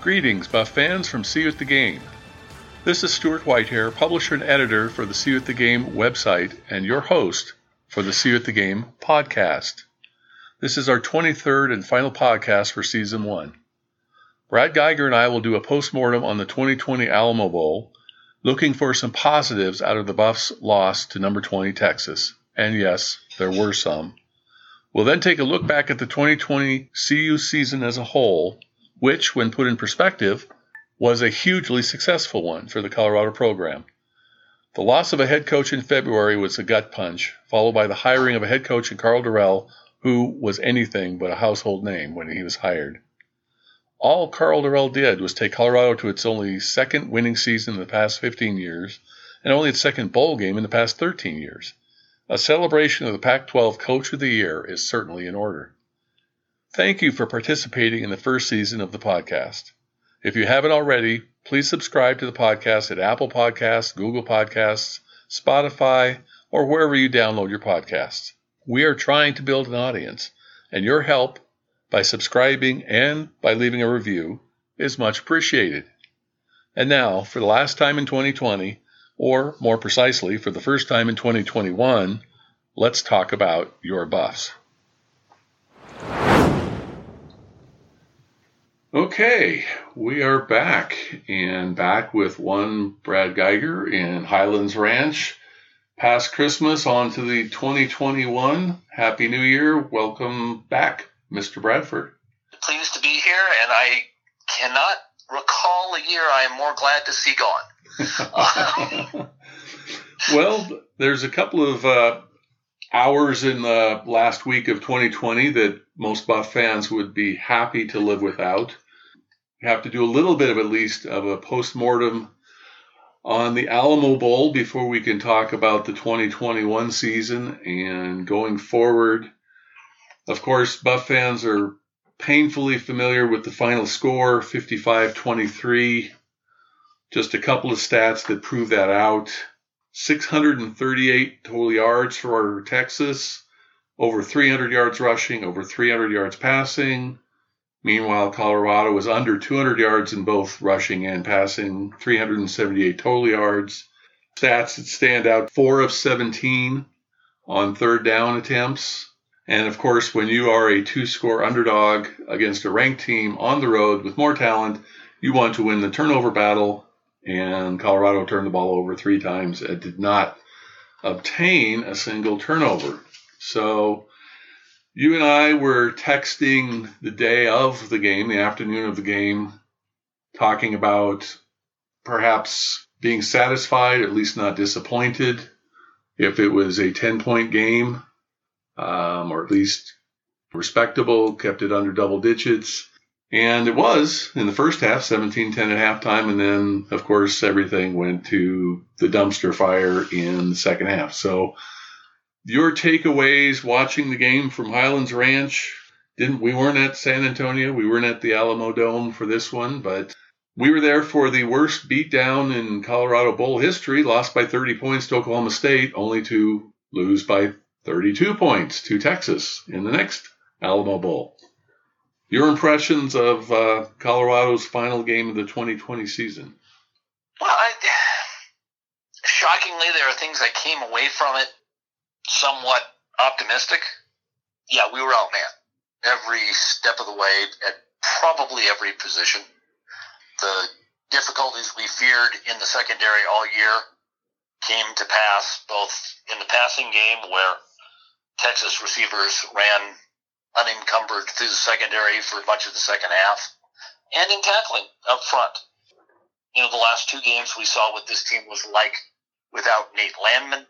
Greetings, Buff fans, from See You at the Game. This is Stuart Whitehair, publisher and editor for the See You at the Game website and your host for the See You at the Game podcast. This is our 23rd and final podcast for Season 1. Brad Geiger and I will do a postmortem on the 2020 Alamo Bowl, looking for some positives out of the Buffs' loss to number 20 Texas. And yes, there were some. We'll then take a look back at the 2020 CU season as a whole, which, when put in perspective, was a hugely successful one for the Colorado program. The loss of a head coach in February was a gut punch, followed by the hiring of a head coach in Karl Dorrell, who was anything but a household name when he was hired. All Karl Dorrell did was take Colorado to its only second winning season in the past 15 years, and only its second bowl game in the past 13 years. A celebration of the Pac-12 Coach of the Year is certainly in order. Thank you for participating in the first season of the podcast. If you haven't already, please subscribe to the podcast at Apple Podcasts, Google Podcasts, Spotify, or wherever you download your podcasts. We are trying to build an audience, and your help by subscribing and by leaving a review is much appreciated. And now, for the last time in 2020, or more precisely, for the first time in 2021, let's talk about your Buffs. Okay, we are back, and back with one Brad Geiger in Highlands Ranch. Past Christmas, on to the 2021. Happy New Year. Welcome back, Mr. Bradford. Pleased to be here, and I cannot recall a year I am more glad to see gone. Well, there's a couple of hours in the last week of 2020 that most Buff fans would be happy to live without. Have to do a little bit of at least of a postmortem on the Alamo Bowl before we can talk about the 2021 season and going forward. Of course, Buff fans are painfully familiar with the final score, 55-23. Just a couple of stats that prove that out. 638 total yards for Texas, over 300 yards rushing, over 300 yards passing. Meanwhile, Colorado was under 200 yards in both rushing and passing, 378 total yards. Stats that stand out, 4 of 17 on third down attempts. And, of course, when you are a two-score underdog against a ranked team on the road with more talent, you want to win the turnover battle, and Colorado turned the ball over 3 times and did not obtain a single turnover. So you and I were texting the day of the game, the afternoon of the game, talking about perhaps being satisfied, at least not disappointed, if it was a 10-point game, or at least respectable, kept it under double digits. And it was in the first half, 17-10 at halftime, and then, of course, everything went to the dumpster fire in the second half. So your takeaways watching the game from Highlands Ranch, we weren't at San Antonio, we weren't at the Alamo Dome for this one, but we were there for the worst beatdown in Colorado Bowl history, lost by 30 points to Oklahoma State, only to lose by 32 points to Texas in the next Alamo Bowl. Your impressions of Colorado's final game of the 2020 season? Well, shockingly, there are things I came away from it somewhat optimistic. Yeah, we were outmanned every step of the way at probably every position. The difficulties we feared in the secondary all year came to pass, both in the passing game where Texas receivers ran unencumbered through the secondary for much of the second half, and in tackling up front. You know, the last two games we saw what this team was like without Nate Landman,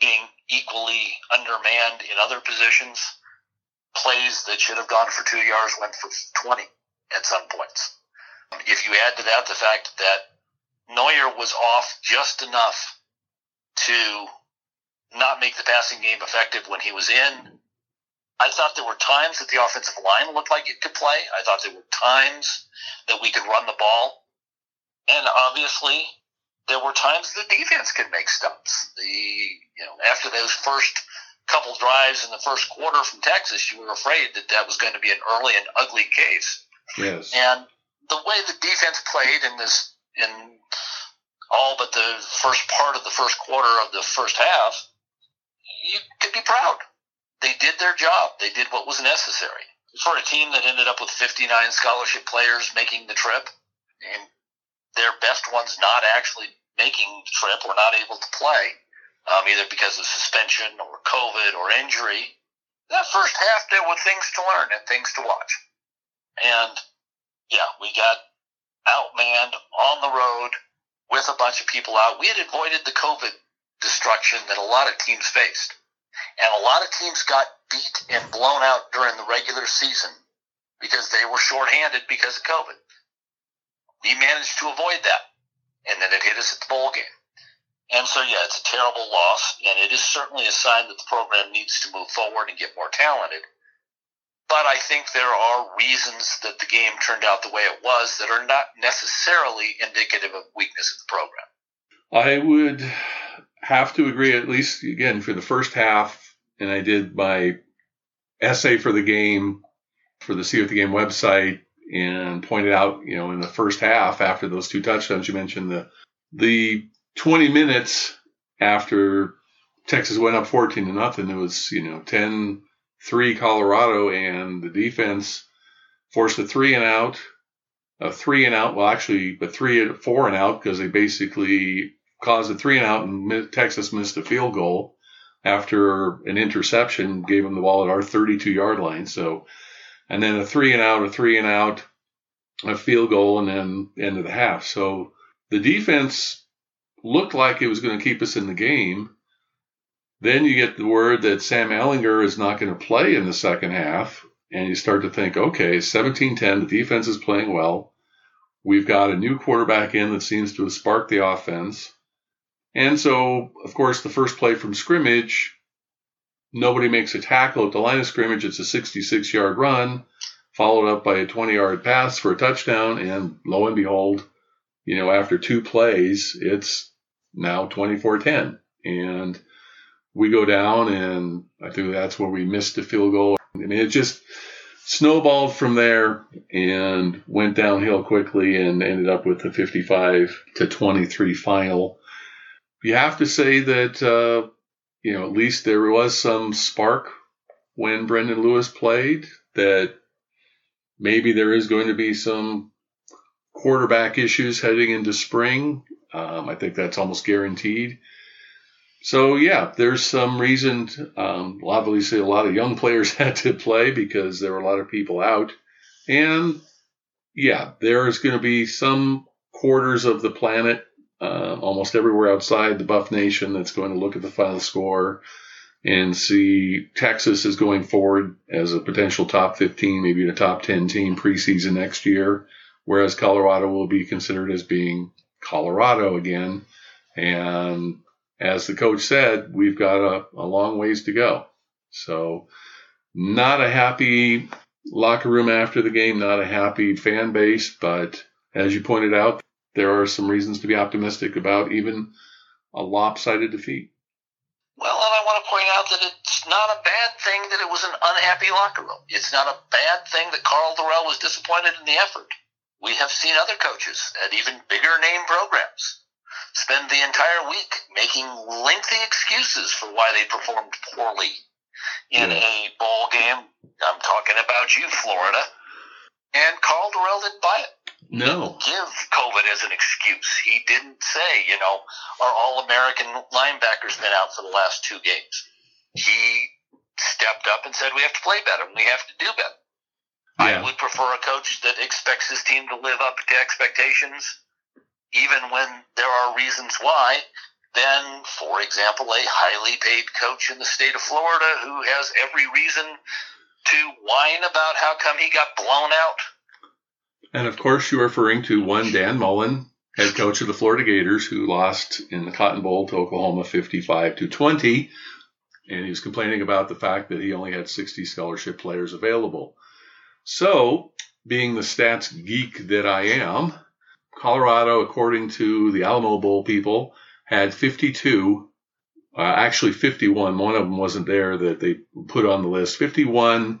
being equally undermanned in other positions. Plays that should have gone for 2 yards went for 20 at some points. If you add to that the fact that Neuer was off just enough to not make the passing game effective when he was in, I thought there were times that the offensive line looked like it could play. I thought there were times that we could run the ball. And obviously, there were times the defense could make stops. After those first couple drives in the first quarter from Texas, you were afraid that that was going to be an early and ugly case. Yes. And the way the defense played in all but the first part of the first quarter of the first half, you could be proud. They did their job. They did what was necessary. For a team that ended up with 59 scholarship players making the trip, and their best ones not actually making the trip or not able to play, either because of suspension or COVID or injury, that first half there were things to learn and things to watch. And, we got outmanned on the road with a bunch of people out. We had avoided the COVID destruction that a lot of teams faced. And a lot of teams got beat and blown out during the regular season because they were shorthanded because of COVID. We managed to avoid that, and then it hit us at the bowl game. And so, it's a terrible loss, and it is certainly a sign that the program needs to move forward and get more talented. But I think there are reasons that the game turned out the way it was that are not necessarily indicative of weakness of the program. I would have to agree, at least, again, for the first half, and I did my essay for the game for the See You at the Game website, and pointed out, in the first half after those two touchdowns, you mentioned the 20 minutes after Texas went up 14-0, it was, 10-3 Colorado, and the defense forced a 3-4-and-out, because they basically caused a 3-and-out, and Texas missed a field goal after an interception, gave them the ball at our 32-yard line, so... And then a 3-and-out, a field goal, and then end of the half. So the defense looked like it was going to keep us in the game. Then you get the word that Sam Ehlinger is not going to play in the second half, and you start to think, okay, 17-10, the defense is playing well. We've got a new quarterback in that seems to have sparked the offense. And so, of course, the first play from scrimmage, nobody makes a tackle at the line of scrimmage. It's a 66-yard run, followed up by a 20-yard pass for a touchdown. And lo and behold, after two plays, it's now 24-10. And we go down, and I think that's where we missed the field goal. It just snowballed from there and went downhill quickly and ended up with the 55-23 final. You have to say that... at least there was some spark when Brendan Lewis played that maybe there is going to be some quarterback issues heading into spring. I think that's almost guaranteed. So, there's some reason. Obviously, a lot of young players had to play because there were a lot of people out. And, there is going to be some quarters of the planet, almost everywhere outside the Buff Nation, that's going to look at the final score and see Texas is going forward as a potential top 15, maybe a top 10 team preseason next year, whereas Colorado will be considered as being Colorado again. And as the coach said, we've got a long ways to go. So not a happy locker room after the game, not a happy fan base, but as you pointed out, there are some reasons to be optimistic about even a lopsided defeat. Well, and I want to point out that it's not a bad thing that it was an unhappy locker room. It's not a bad thing that Karl Dorrell was disappointed in the effort. We have seen other coaches at even bigger name programs spend the entire week making lengthy excuses for why they performed poorly in a bowl game. I'm talking about you, Florida. And Karl Dorrell didn't buy it. No. Give COVID as an excuse. He didn't say, you know, our All-American linebacker's been out for the last two games. He stepped up and said, we have to play better. We have to do better. Yeah. I would prefer a coach that expects his team to live up to expectations, even when there are reasons why, than, for example, a highly paid coach in the state of Florida who has every reason to whine about how come he got blown out. And, of course, you're referring to one Dan Mullen, head coach of the Florida Gators, who lost in the Cotton Bowl to Oklahoma 55-20, and he was complaining about the fact that he only had 60 scholarship players available. So, being the stats geek that I am, Colorado, according to the Alamo Bowl people, had 51, one of them wasn't there that they put on the list, 51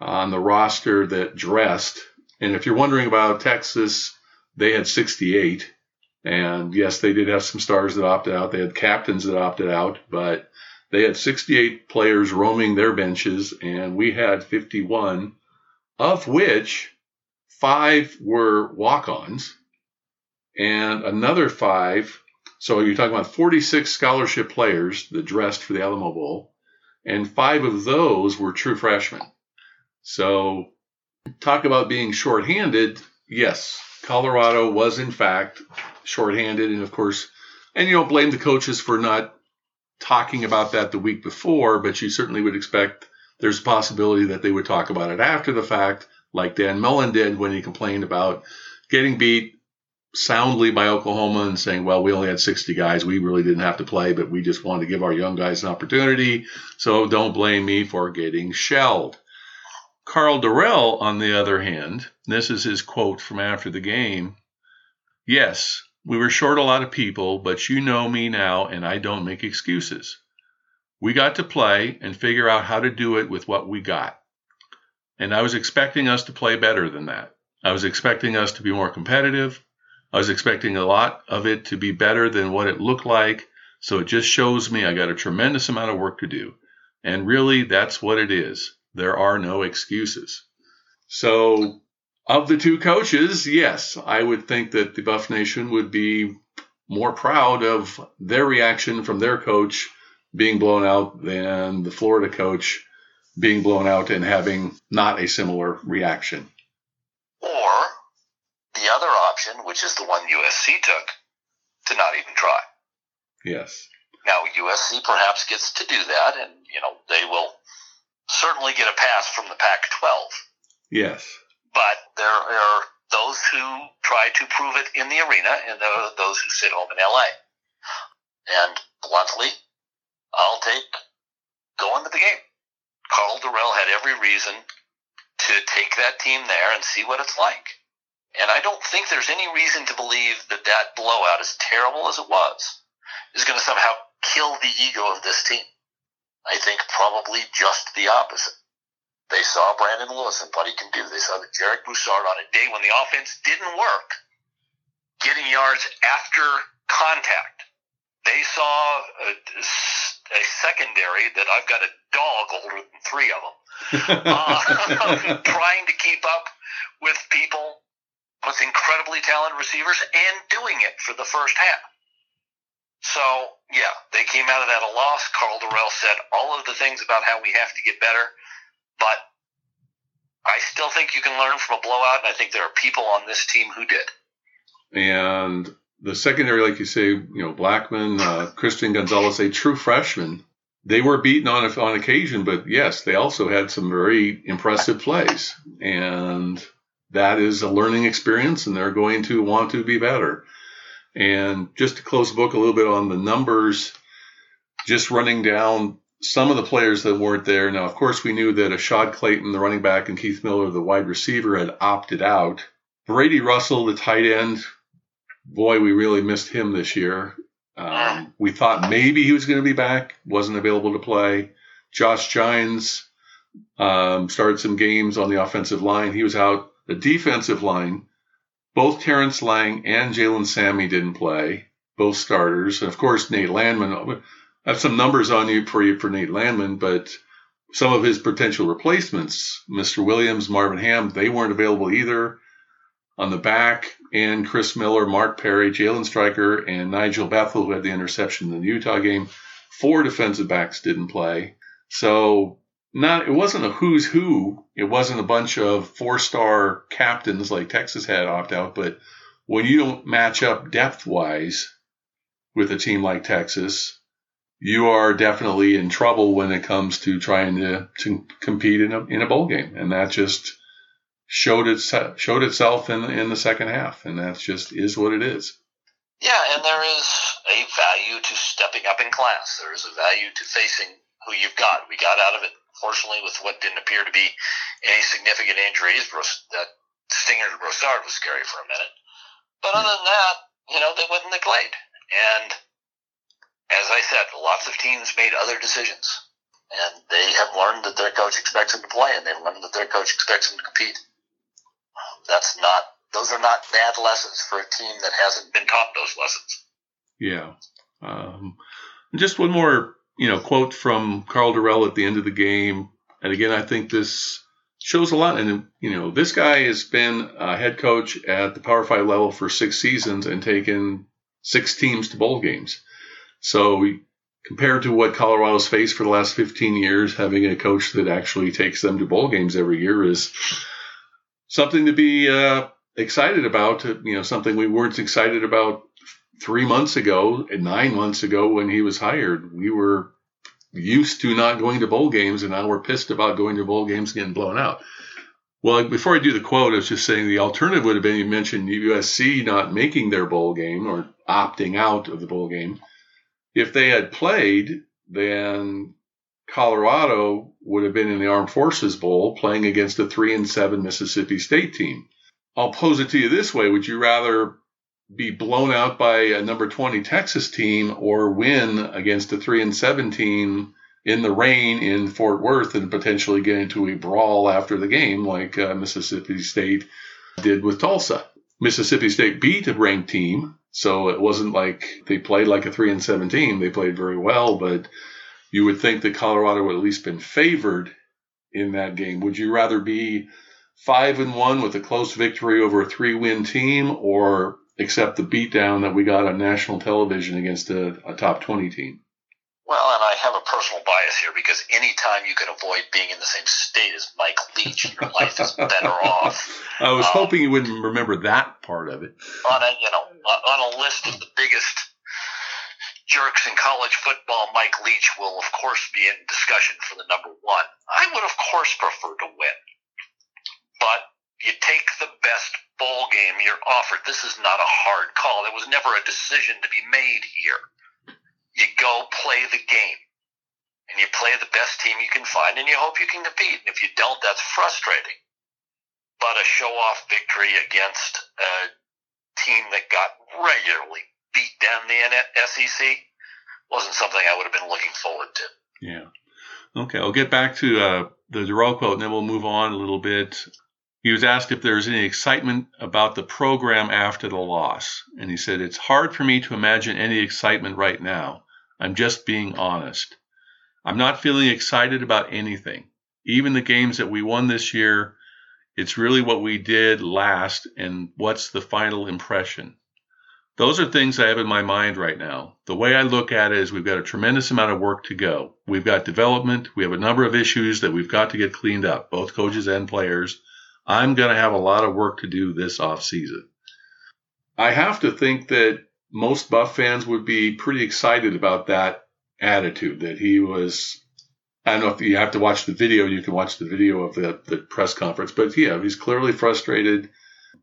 on the roster that dressed. And if you're wondering about Texas, they had 68. And yes, they did have some stars that opted out. They had captains that opted out, but they had 68 players roaming their benches, and we had 51, of which 5 were walk-ons and another 5. So you're talking about 46 scholarship players that dressed for the Alamo Bowl, and 5 of those were true freshmen. So talk about being shorthanded. Yes, Colorado was, in fact, shorthanded. And, of course, and you don't blame the coaches for not talking about that the week before, but you certainly would expect there's a possibility that they would talk about it after the fact, like Dan Mullen did when he complained about getting beat soundly by Oklahoma and saying, well, we only had 60 guys. We really didn't have to play, but we just wanted to give our young guys an opportunity. So don't blame me for getting shelled. Karl Dorrell, on the other hand, this is his quote from after the game. Yes, we were short a lot of people, but you know me now, and I don't make excuses. We got to play and figure out how to do it with what we got. And I was expecting us to play better than that. I was expecting us to be more competitive. I was expecting a lot of it to be better than what it looked like, so it just shows me I got a tremendous amount of work to do. And really, that's what it is. There are no excuses. So of the two coaches, yes, I would think that the Buff Nation would be more proud of their reaction from their coach being blown out than the Florida coach being blown out and having not a similar reaction. Or the other option, which is the one USC took, to not even try. Yes. Now, USC perhaps gets to do that, and, you know, they will certainly get a pass from the Pac-12. Yes. But there are those who try to prove it in the arena, and there are those who sit home in L.A. And bluntly, I'll take going to the game. Karl Dorrell had every reason to take that team there and see what it's like. And I don't think there's any reason to believe that that blowout, as terrible as it was, is going to somehow kill the ego of this team. I think probably just the opposite. They saw Brendan Lewis and what he can do. They saw that Jarek Broussard on a day when the offense didn't work, getting yards after contact. They saw a secondary that I've got a dog older than 3 of them, trying to keep up with people with incredibly talented receivers and doing it for the first half. So, yeah, they came out of that a loss. Karl Dorrell said all of the things about how we have to get better, but I still think you can learn from a blowout, and I think there are people on this team who did. And the secondary, like you say, you know, Blackman, Christian Gonzalez, a true freshman, they were beaten on occasion, but, yes, they also had some very impressive plays, and that is a learning experience, and they're going to want to be better. And just to close the book a little bit on the numbers, just running down some of the players that weren't there. Now, of course, we knew that Ashad Clayton, the running back, and Keith Miller, the wide receiver, had opted out. Brady Russell, the tight end, boy, we really missed him this year. We thought maybe he was going to be back, wasn't available to play. Josh Gines started some games on the offensive line. He was out. The defensive line, both Terrence Lang and Jalen Sammy didn't play, both starters. And, of course, Nate Landman. I have some numbers on you for Nate Landman, but some of his potential replacements, Mr. Williams, Marvin Hamm, they weren't available either. on the back, and Chris Miller, Mark Perry, Jalen Stryker, and Nigel Bethel, who had the interception in the Utah game. 4 defensive backs didn't play. So it wasn't a who's who. It wasn't a bunch of 4-star captains like Texas had opt out. But when you don't match up depth-wise with a team like Texas, you are definitely in trouble when it comes to trying to compete in a bowl game. And that just showed itself in the second half. And that's just is what it is. Yeah, and there is a value to stepping up in class. There is a value to facing who you've got. We got out of it, fortunately, with what didn't appear to be any significant injuries. That stinger to Broussard was scary for a minute. But other than that, they went and they played. And as I said, lots of teams made other decisions. And they have learned that their coach expects them to play, and they've learned that their coach expects them to compete. Those are not bad lessons for a team that hasn't been taught those lessons. Yeah. Just one more, quote from Karl Dorrell at the end of the game. And again, I think this shows a lot. And, this guy has been a head coach at the Power 5 level for 6 seasons and taken 6 teams to bowl games. So compared to what Colorado's faced for the last 15 years, having a coach that actually takes them to bowl games every year is something to be excited about, something we weren't excited about 3 months ago and 9 months ago when he was hired. We were used to not going to bowl games, and now we're pissed about going to bowl games and getting blown out. Well, before I do the quote, I was just saying the alternative would have been, you mentioned USC not making their bowl game or opting out of the bowl game. If they had played, then Colorado would have been in the Armed Forces Bowl playing against a 3-7 Mississippi State team. I'll pose it to you this way. Would you rather be blown out by a number 20 Texas team or win against a 3-7 team in the rain in Fort Worth and potentially get into a brawl after the game like Mississippi State did with Tulsa? Mississippi State beat a ranked team, so it wasn't like they played like a 3-7 team. They played very well, but you would think that Colorado would at least been favored in that game. Would you rather be 5-1 with a close victory over a 3-win team or accept the beatdown that we got on national television against a top 20 team? Well, and I have a personal bias here because anytime you can avoid being in the same state as Mike Leach, your life is better off. I was hoping you wouldn't remember that part of it. On a list of the biggest jerks in college football, Mike Leach will, of course, be in discussion for the number one. I would, of course, prefer to win. But you take the best bowl game you're offered. This is not a hard call. There was never a decision to be made here. You go play the game, and you play the best team you can find, and you hope you can compete. And if you don't, that's frustrating. But a show-off victory against a team that got regularly beat down the SEC wasn't something I would have been looking forward to. Yeah. Okay, I'll get back to the Dorrell quote, and then we'll move on a little bit. He was asked if there's any excitement about the program after the loss, and he said, "It's hard for me to imagine any excitement right now. I'm just being honest. I'm not feeling excited about anything. Even the games that we won this year, it's really what we did last and what's the final impression. Those are things I have in my mind right now. The way I look at it is we've got a tremendous amount of work to go. We've got development. We have a number of issues that we've got to get cleaned up, both coaches and players. I'm going to have a lot of work to do this offseason." I have to think that most Buff fans would be pretty excited about that attitude, that he was – I don't know if you have to watch the video. You can watch the video of the press conference. But, yeah, he's clearly frustrated.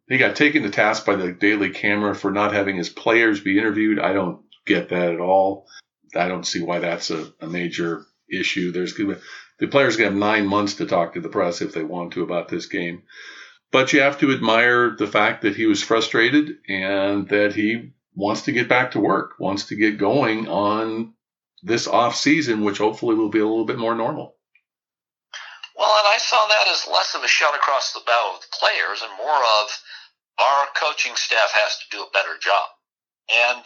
He got taken to task by the Daily Camera for not having his players be interviewed. I don't get that at all. I don't see why that's a major issue. The players have 9 months to talk to the press if they want to about this game. But you have to admire the fact that he was frustrated and that he wants to get back to work, wants to get going on this off season, which hopefully will be a little bit more normal. Well, and I saw that as less of a shot across the bow of the players and more of our coaching staff has to do a better job. And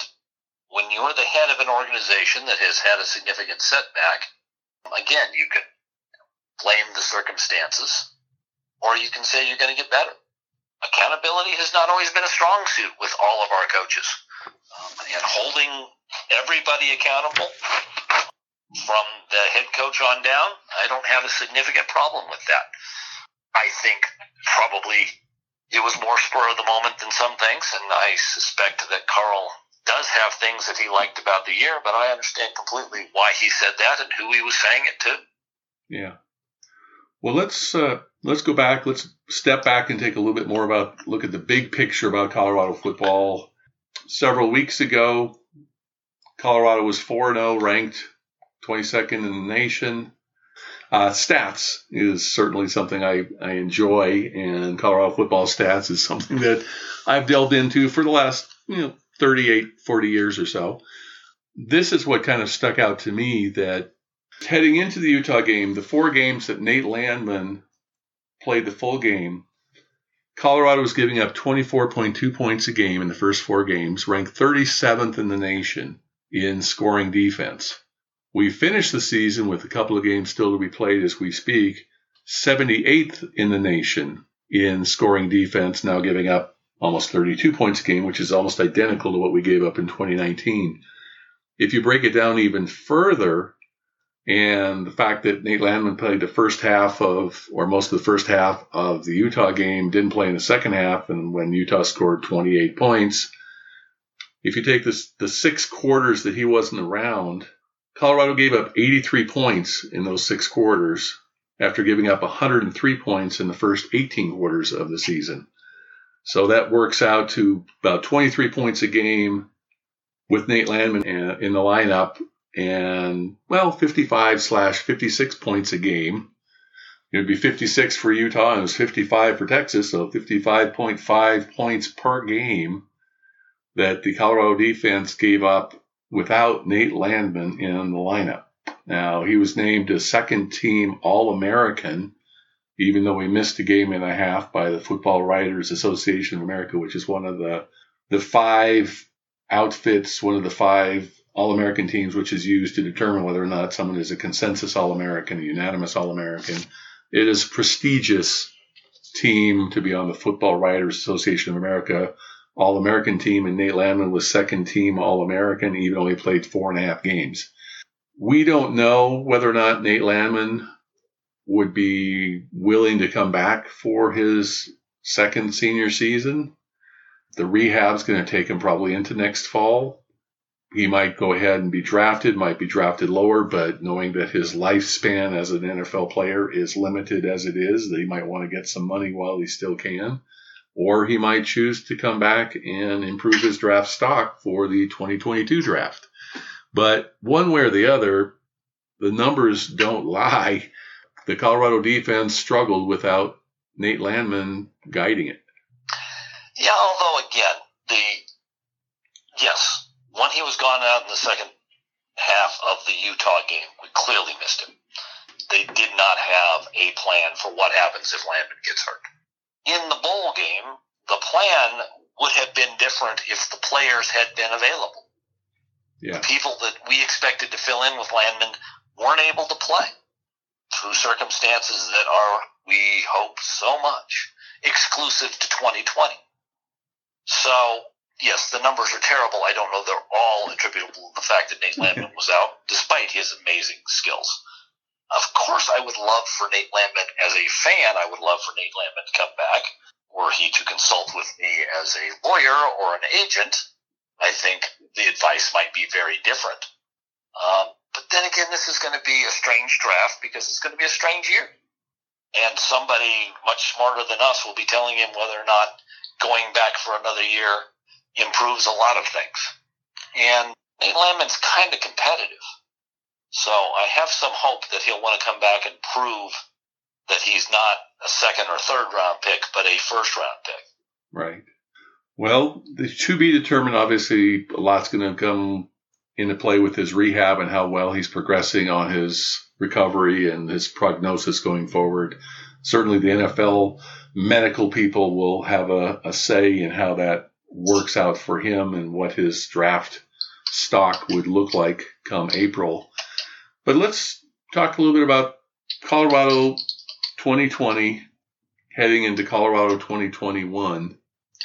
when you're the head of an organization that has had a significant setback, again, you can blame the circumstances or you can say you're going to get better. accountability has not always been a strong suit with all of our coaches. And holding everybody accountable from the head coach on down, I don't have a significant problem with that. I think probably it was more spur of the moment than some things, and I suspect that Karl does have things that he liked about the year, but I understand completely why he said that and who he was saying it to. Yeah. Well, let's go back. Let's step back and take a little bit more about look at the big picture about Colorado football. Several weeks ago, Colorado was 4-0, ranked 22nd in the nation. Stats is certainly something I enjoy, and Colorado football stats is something that I've delved into for the last 38, 40 years or so. This is what kind of stuck out to me, that heading into the Utah game, the four games that Nate Landman played the full game, Colorado was giving up 24.2 points a game in the first four games, ranked 37th in the nation in scoring defense. We finished the season with a couple of games still to be played as we speak, 78th in the nation in scoring defense, now giving up almost 32 points a game, which is almost identical to what we gave up in 2019. If you break it down even further, and the fact that Nate Landman played the first half of, or most of the first half of the Utah game, didn't play in the second half, and when Utah scored 28 points, if you take this, the 6 quarters that he wasn't around, Colorado gave up 83 points in those 6 quarters after giving up 103 points in the first 18 quarters of the season. So that works out to about 23 points a game with Nate Landman in the lineup and, 55/56 points a game. It would be 56 for Utah and it was 55 for Texas, so 55.5 points per game that the Colorado defense gave up without Nate Landman in the lineup. Now, he was named a second-team All-American, even though we missed a game and a half by the Football Writers Association of America, which is one of the five outfits, one of the five All-American teams, which is used to determine whether or not someone is a consensus All-American, a unanimous All-American. It is a prestigious team to be on the Football Writers Association of America All-American team, and Nate Landman was second-team All-American, even though he played 4.5 games. We don't know whether or not Nate Landman would be willing to come back for his second senior season. The rehab's going to take him probably into next fall. He might go ahead and be drafted, might be drafted lower, but knowing that his lifespan as an NFL player is limited as it is, that he might want to get some money while he still can. Or he might choose to come back and improve his draft stock for the 2022 draft. But one way or the other, the numbers don't lie. The Colorado defense struggled without Nate Landman guiding it. Yeah, although, again, when he was gone out in the second half of the Utah game, we clearly missed him. They did not have a plan for what happens if Landman gets hurt. In the bowl game, the plan would have been different if the players had been available. Yeah. The people that we expected to fill in with Landman weren't able to play through circumstances that are, we hope so much, exclusive to 2020. So, yes, the numbers are terrible. I don't know they're all attributable to the fact that Nate Landman was out, despite his amazing skills. Of course, I would love for Nate Landman, as a fan, I would love for Nate Landman to come back, were he to consult with me as a lawyer or an agent. I think the advice might be very different. But then again, this is going to be a strange draft because it's going to be a strange year. And somebody much smarter than us will be telling him whether or not going back for another year improves a lot of things. And Nate Landman's kind of competitive. So I have some hope that he'll want to come back and prove that he's not a second or third round pick, but a first round pick. Right. Well, to be determined, obviously, a lot's going to come into play with his rehab and how well he's progressing on his recovery and his prognosis going forward. Certainly the NFL medical people will have a say in how that works out for him and what his draft stock would look like come April. But let's talk a little bit about Colorado 2020 heading into Colorado 2021.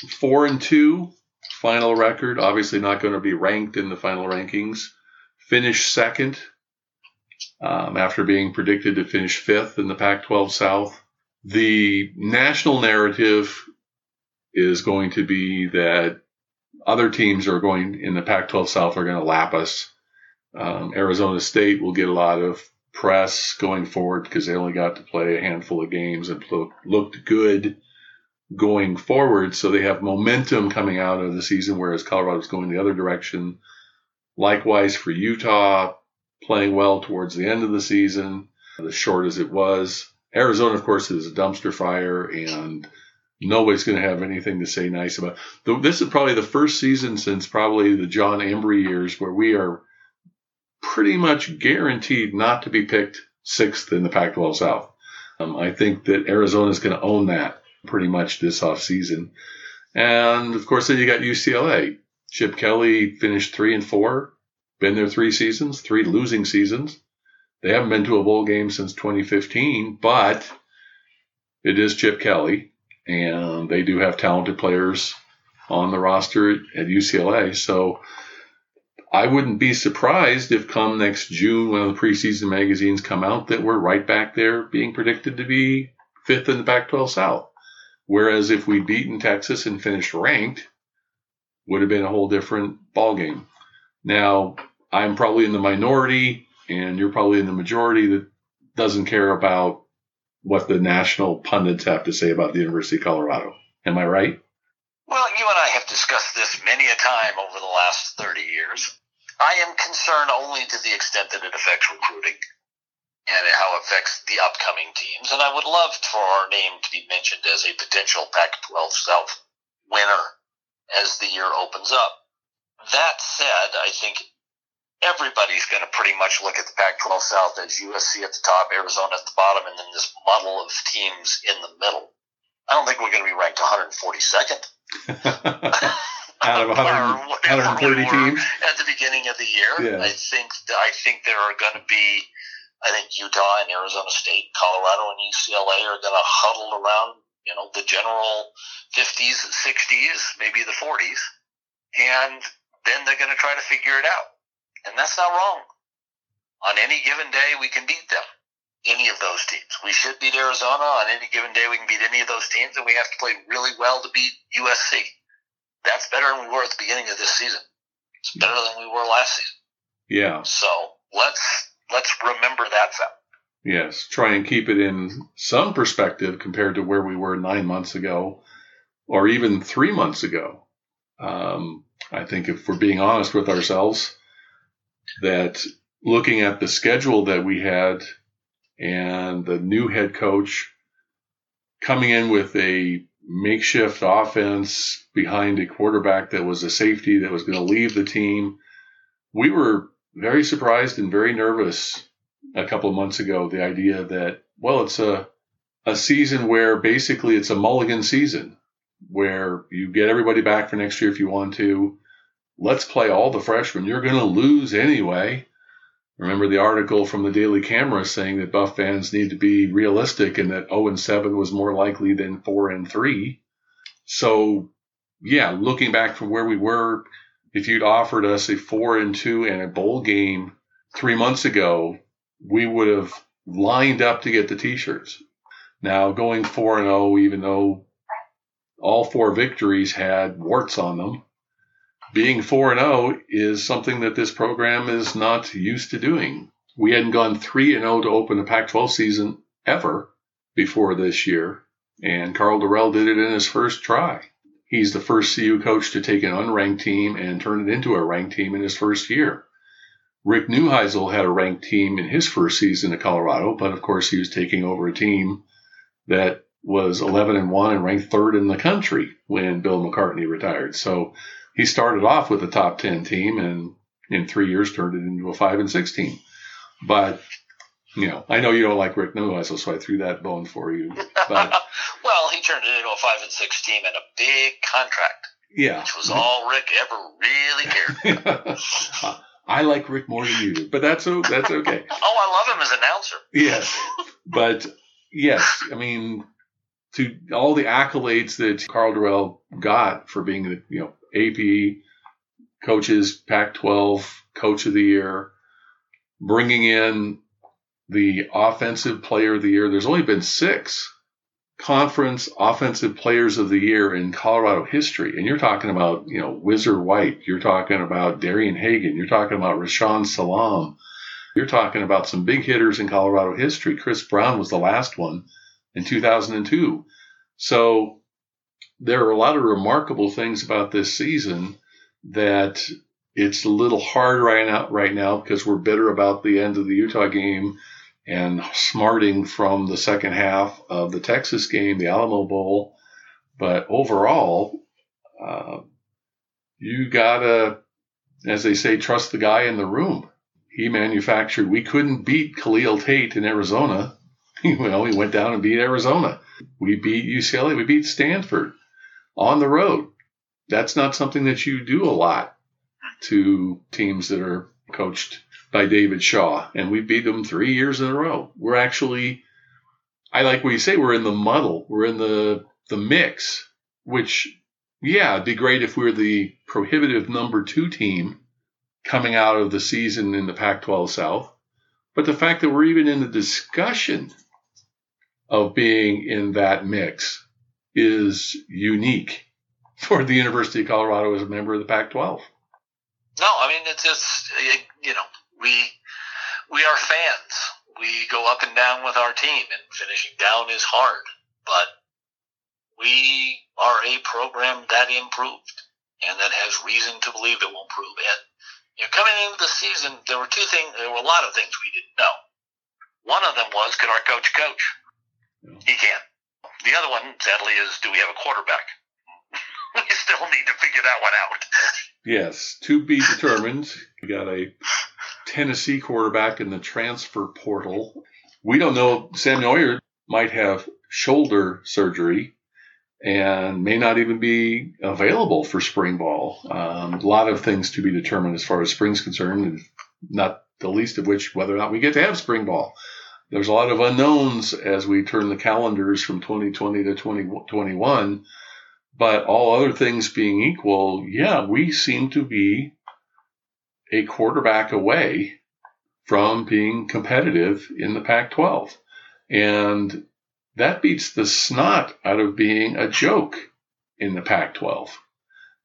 4-2 final record, obviously not going to be ranked in the final rankings. Finished second after being predicted to finish fifth in the Pac-12 South. The national narrative is going to be that other teams are going in the Pac-12 South are going to lap us. Arizona State will get a lot of press going forward because they only got to play a handful of games and looked good going forward. So they have momentum coming out of the season, whereas Colorado's going the other direction. Likewise for Utah, playing well towards the end of the season, as short as it was. Arizona, of course, is a dumpster fire, and nobody's going to have anything to say nice about it. This is probably the first season since probably the John Embry years where we are pretty much guaranteed not to be picked sixth in the Pac-12 South. I think that Arizona's going to own that pretty much this offseason. And, of course, then you got UCLA. Chip Kelly finished 3-4, been there three seasons, three losing seasons. They haven't been to a bowl game since 2015, but it is Chip Kelly, and they do have talented players on the roster at UCLA. So I wouldn't be surprised if come next June, when the preseason magazines come out, that we're right back there being predicted to be fifth in the Pac-12 South. Whereas if we'd beaten Texas and finished ranked, would have been a whole different ballgame. Now, I'm probably in the minority, and you're probably in the majority that doesn't care about what the national pundits have to say about the University of Colorado. Am I right? Well, you and I have discussed this many a time over the last 30 years. I am concerned only to the extent that it affects recruiting and how it affects the upcoming teams. And I would love for our name to be mentioned as a potential Pac-12 South winner as the year opens up. That said, I think everybody's going to pretty much look at the Pac-12 South as USC at the top, Arizona at the bottom, and then this muddle of teams in the middle. I don't think we're going to be ranked 142nd. Out of 130 teams at the beginning of the year. Yeah. I think there are going to be, I think Utah and Arizona State, Colorado and UCLA are going to huddle around, you know, the general 50s, 60s, maybe the 40s, and then they're going to try to figure it out. And that's not wrong. On any given day, we can beat them, any of those teams. We should beat Arizona. On any given day, we can beat any of those teams, and we have to play really well to beat USC. That's better than we were at the beginning of this season. It's better than we were last season. Yeah. So let's remember that fact. Yes, try and keep it in some perspective compared to where we were 9 months ago or even 3 months ago. I think if we're being honest with ourselves, that looking at the schedule that we had and the new head coach coming in with a makeshift offense behind a quarterback that was a safety that was going to leave the team, we were very surprised and very nervous a couple of months ago, the idea that, well, it's a season where basically it's a mulligan season where you get everybody back for next year if you want to. Let's play all the freshmen. You're going to lose anyway. Remember the article from the Daily Camera saying that Buff fans need to be realistic and that 0-7 was more likely than 4-3. So, yeah, looking back from where we were, if you'd offered us a 4-2 and a bowl game 3 months ago, we would have lined up to get the T-shirts. Now, going 4-0, even though all four victories had warts on them, being 4-0 is something that this program is not used to doing. We hadn't gone 3-0 to open the Pac-12 season ever before this year, and Karl Dorrell did it in his first try. He's the first CU coach to take an unranked team and turn it into a ranked team in his first year. Rick Neuheisel had a ranked team in his first season at Colorado, but of course he was taking over a team that was 11-1 and ranked third in the country when Bill McCartney retired. So he started off with a top 10 team and in 3 years turned it into a 5-6 team. But, you know, I know you don't like Rick Neuheisel, so I threw that bone for you. But, well, he turned it into a 5-6 team and a big contract. Yeah. Which was all Rick ever really cared about. I like Rick more than you do, but that's okay. Oh, I love him as an announcer. Yes. But, yes, I mean, to all the accolades that Karl Dorrell got for being the AP coaches, Pac-12 coach of the year, bringing in the offensive player of the year. There's only been 6 conference offensive players of the year in Colorado history. And you're talking about, Whizzer White. You're talking about Darian Hagan. You're talking about Rashaan Salam. You're talking about some big hitters in Colorado history. Chris Brown was the last one in 2002. So there are a lot of remarkable things about this season that it's a little hard right now because we're bitter about the end of the Utah game and smarting from the second half of the Texas game, the Alamo Bowl. But overall, you got to, as they say, trust the guy in the room. He manufactured. We couldn't beat Khalil Tate in Arizona. We went down and beat Arizona. We beat UCLA. We beat Stanford on the road. That's not something that you do a lot to teams that are coached by David Shaw, and we beat them 3 years in a row. We're actually, I like what you say, we're in the muddle. We're in the mix, which, it'd be great if we're the prohibitive number 2 team coming out of the season in the Pac-12 South. But the fact that we're even in the discussion of being in that mix is unique for the University of Colorado as a member of the Pac-12. No, I mean, it's just, we are fans. We go up and down with our team, and finishing down is hard. But we are a program that improved and that has reason to believe it will improve. And coming into the season, there were a lot of things we didn't know. One of them was, could our coach coach? He can. The other one, sadly, is, do we have a quarterback? We still need to figure that one out. Yes, to be determined. We got a Tennessee quarterback in the transfer portal. We don't know. Sam Ehlinger might have shoulder surgery and may not even be available for spring ball. A lot of things to be determined as far as spring's concerned, and not the least of which whether or not we get to have spring ball. There's a lot of unknowns as we turn the calendars from 2020 to 2021. But all other things being equal, we seem to be a quarterback away from being competitive in the Pac-12. And that beats the snot out of being a joke in the Pac-12.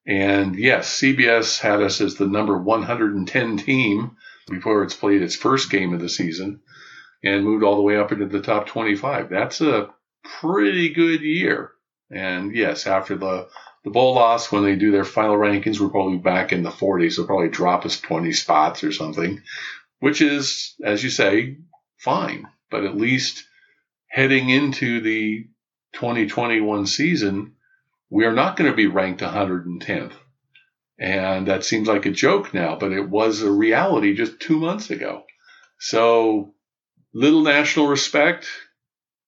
And yes, CBS had us as the number 110 team before it's played its first game of the season and moved all the way up into the top 25. That's a pretty good year. And yes, after the bowl loss, when they do their final rankings, we're probably back in the 40s. They'll probably drop us 20 spots or something, which is, as you say, fine. But at least heading into the 2021 season, we are not going to be ranked 110th. And that seems like a joke now, but it was a reality just 2 months ago. So little national respect,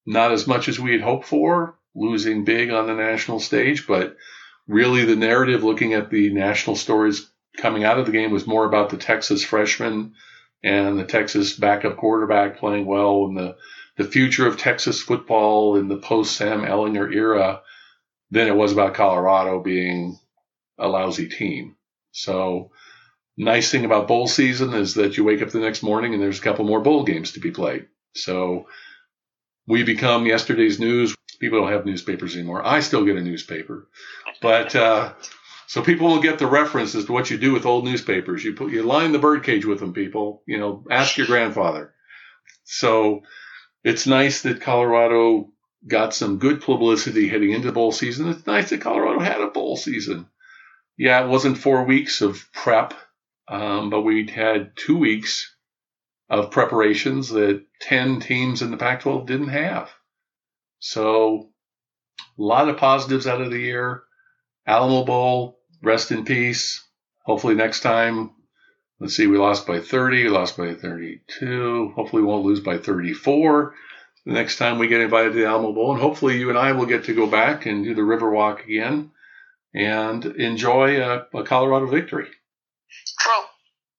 not as much as we had hoped for. Losing big on the national stage, but really the narrative, looking at the national stories coming out of the game, was more about the Texas freshman and the Texas backup quarterback playing well and the future of Texas football in the post-Sam Ehlinger era than it was about Colorado being a lousy team. So nice thing about bowl season is that you wake up the next morning and there's a couple more bowl games to be played. So we become yesterday's news. People don't have newspapers anymore. I still get a newspaper. But so people will get the reference as to what you do with old newspapers. You line the birdcage with them, people. Ask your grandfather. So it's nice that Colorado got some good publicity heading into bowl season. It's nice that Colorado had a bowl season. It wasn't 4 weeks of prep, but we had 2 weeks of preparations that 10 teams in the Pac-12 didn't have. So a lot of positives out of the year. Alamo Bowl, rest in peace. Hopefully next time, let's see, we lost by 30, we lost by 32. Hopefully we won't lose by 34 the next time we get invited to the Alamo Bowl. And hopefully you and I will get to go back and do the Riverwalk again and enjoy a Colorado victory. True,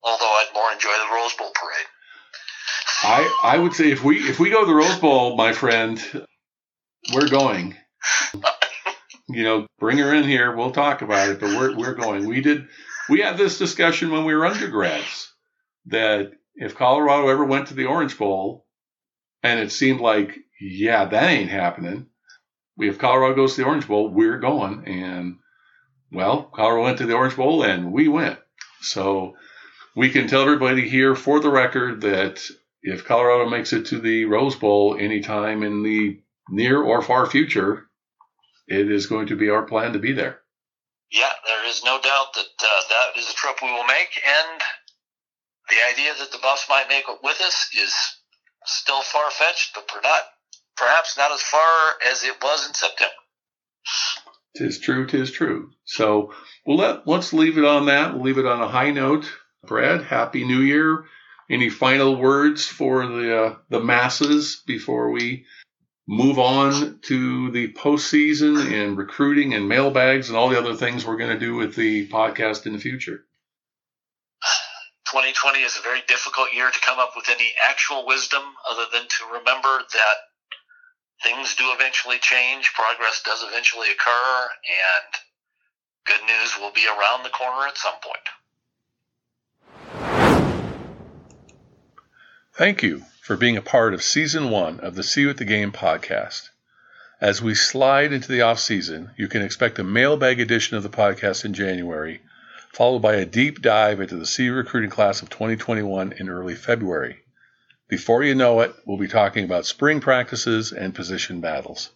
although I'd more enjoy the Rose Bowl parade. I would say if we go to the Rose Bowl, my friend – we're going you know, bring her in here. We'll talk about it. But we're going. We had this discussion when we were undergrads that if Colorado ever went to the Orange Bowl, and it seemed like, yeah, that ain't happening. If Colorado goes to the Orange Bowl, we're going. And, well, Colorado went to the Orange Bowl, and we went. So we can tell everybody here for the record that if Colorado makes it to the Rose Bowl anytime in the near or far future, it is going to be our plan to be there. Yeah, there is no doubt that that is a trip we will make. And the idea that the Buffs might make it with us is still far-fetched, but perhaps not as far as it was in September. Tis true. So let's leave it on that. We'll leave it on a high note. Brad, Happy New Year. Any final words for the masses before we move on to the postseason and recruiting and mailbags and all the other things we're going to do with the podcast in the future? 2020 is a very difficult year to come up with any actual wisdom other than to remember that things do eventually change, progress does eventually occur, and good news will be around the corner at some point. Thank you for being a part of Season 1 of the See You at the Game podcast. As we slide into the off-season, you can expect a mailbag edition of the podcast in January, followed by a deep dive into the CU recruiting class of 2021 in early February. Before you know it, we'll be talking about spring practices and position battles.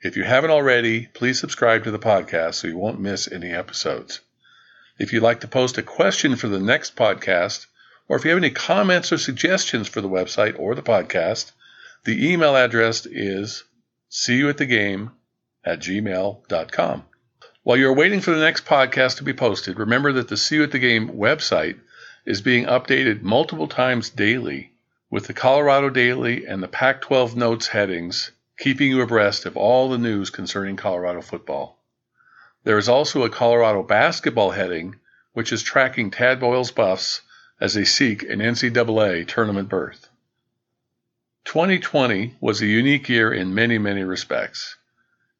If you haven't already, please subscribe to the podcast so you won't miss any episodes. If you'd like to post a question for the next podcast, or if you have any comments or suggestions for the website or the podcast, the email address is seeyouatthegame@gmail.com. While you're waiting for the next podcast to be posted, remember that the See You at the Game website is being updated multiple times daily with the Colorado Daily and the Pac-12 Notes headings, keeping you abreast of all the news concerning Colorado football. There is also a Colorado basketball heading, which is tracking Tad Boyle's Buffs as they seek an NCAA tournament berth. 2020 was a unique year in many, many respects.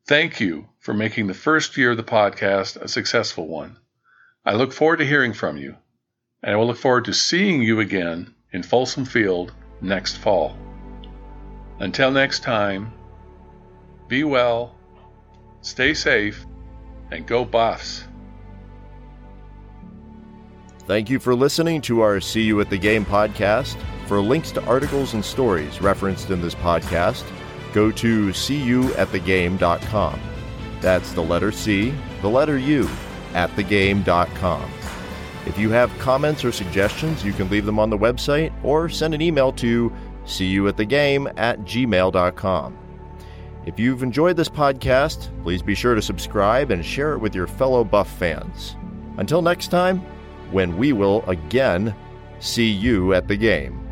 Thank you for making the first year of the podcast a successful one. I look forward to hearing from you, and I will look forward to seeing you again in Folsom Field next fall. Until next time, be well, stay safe, and go Buffs. Thank you for listening to our See You at the Game podcast. For links to articles and stories referenced in this podcast, go to cuatthegame.com. That's the letter C, the letter U, at thegame.com. If you have comments or suggestions, you can leave them on the website or send an email to seeyouatthegame@gmail.com. If you've enjoyed this podcast, please be sure to subscribe and share it with your fellow Buff fans. Until next time, when we will again see you at the game.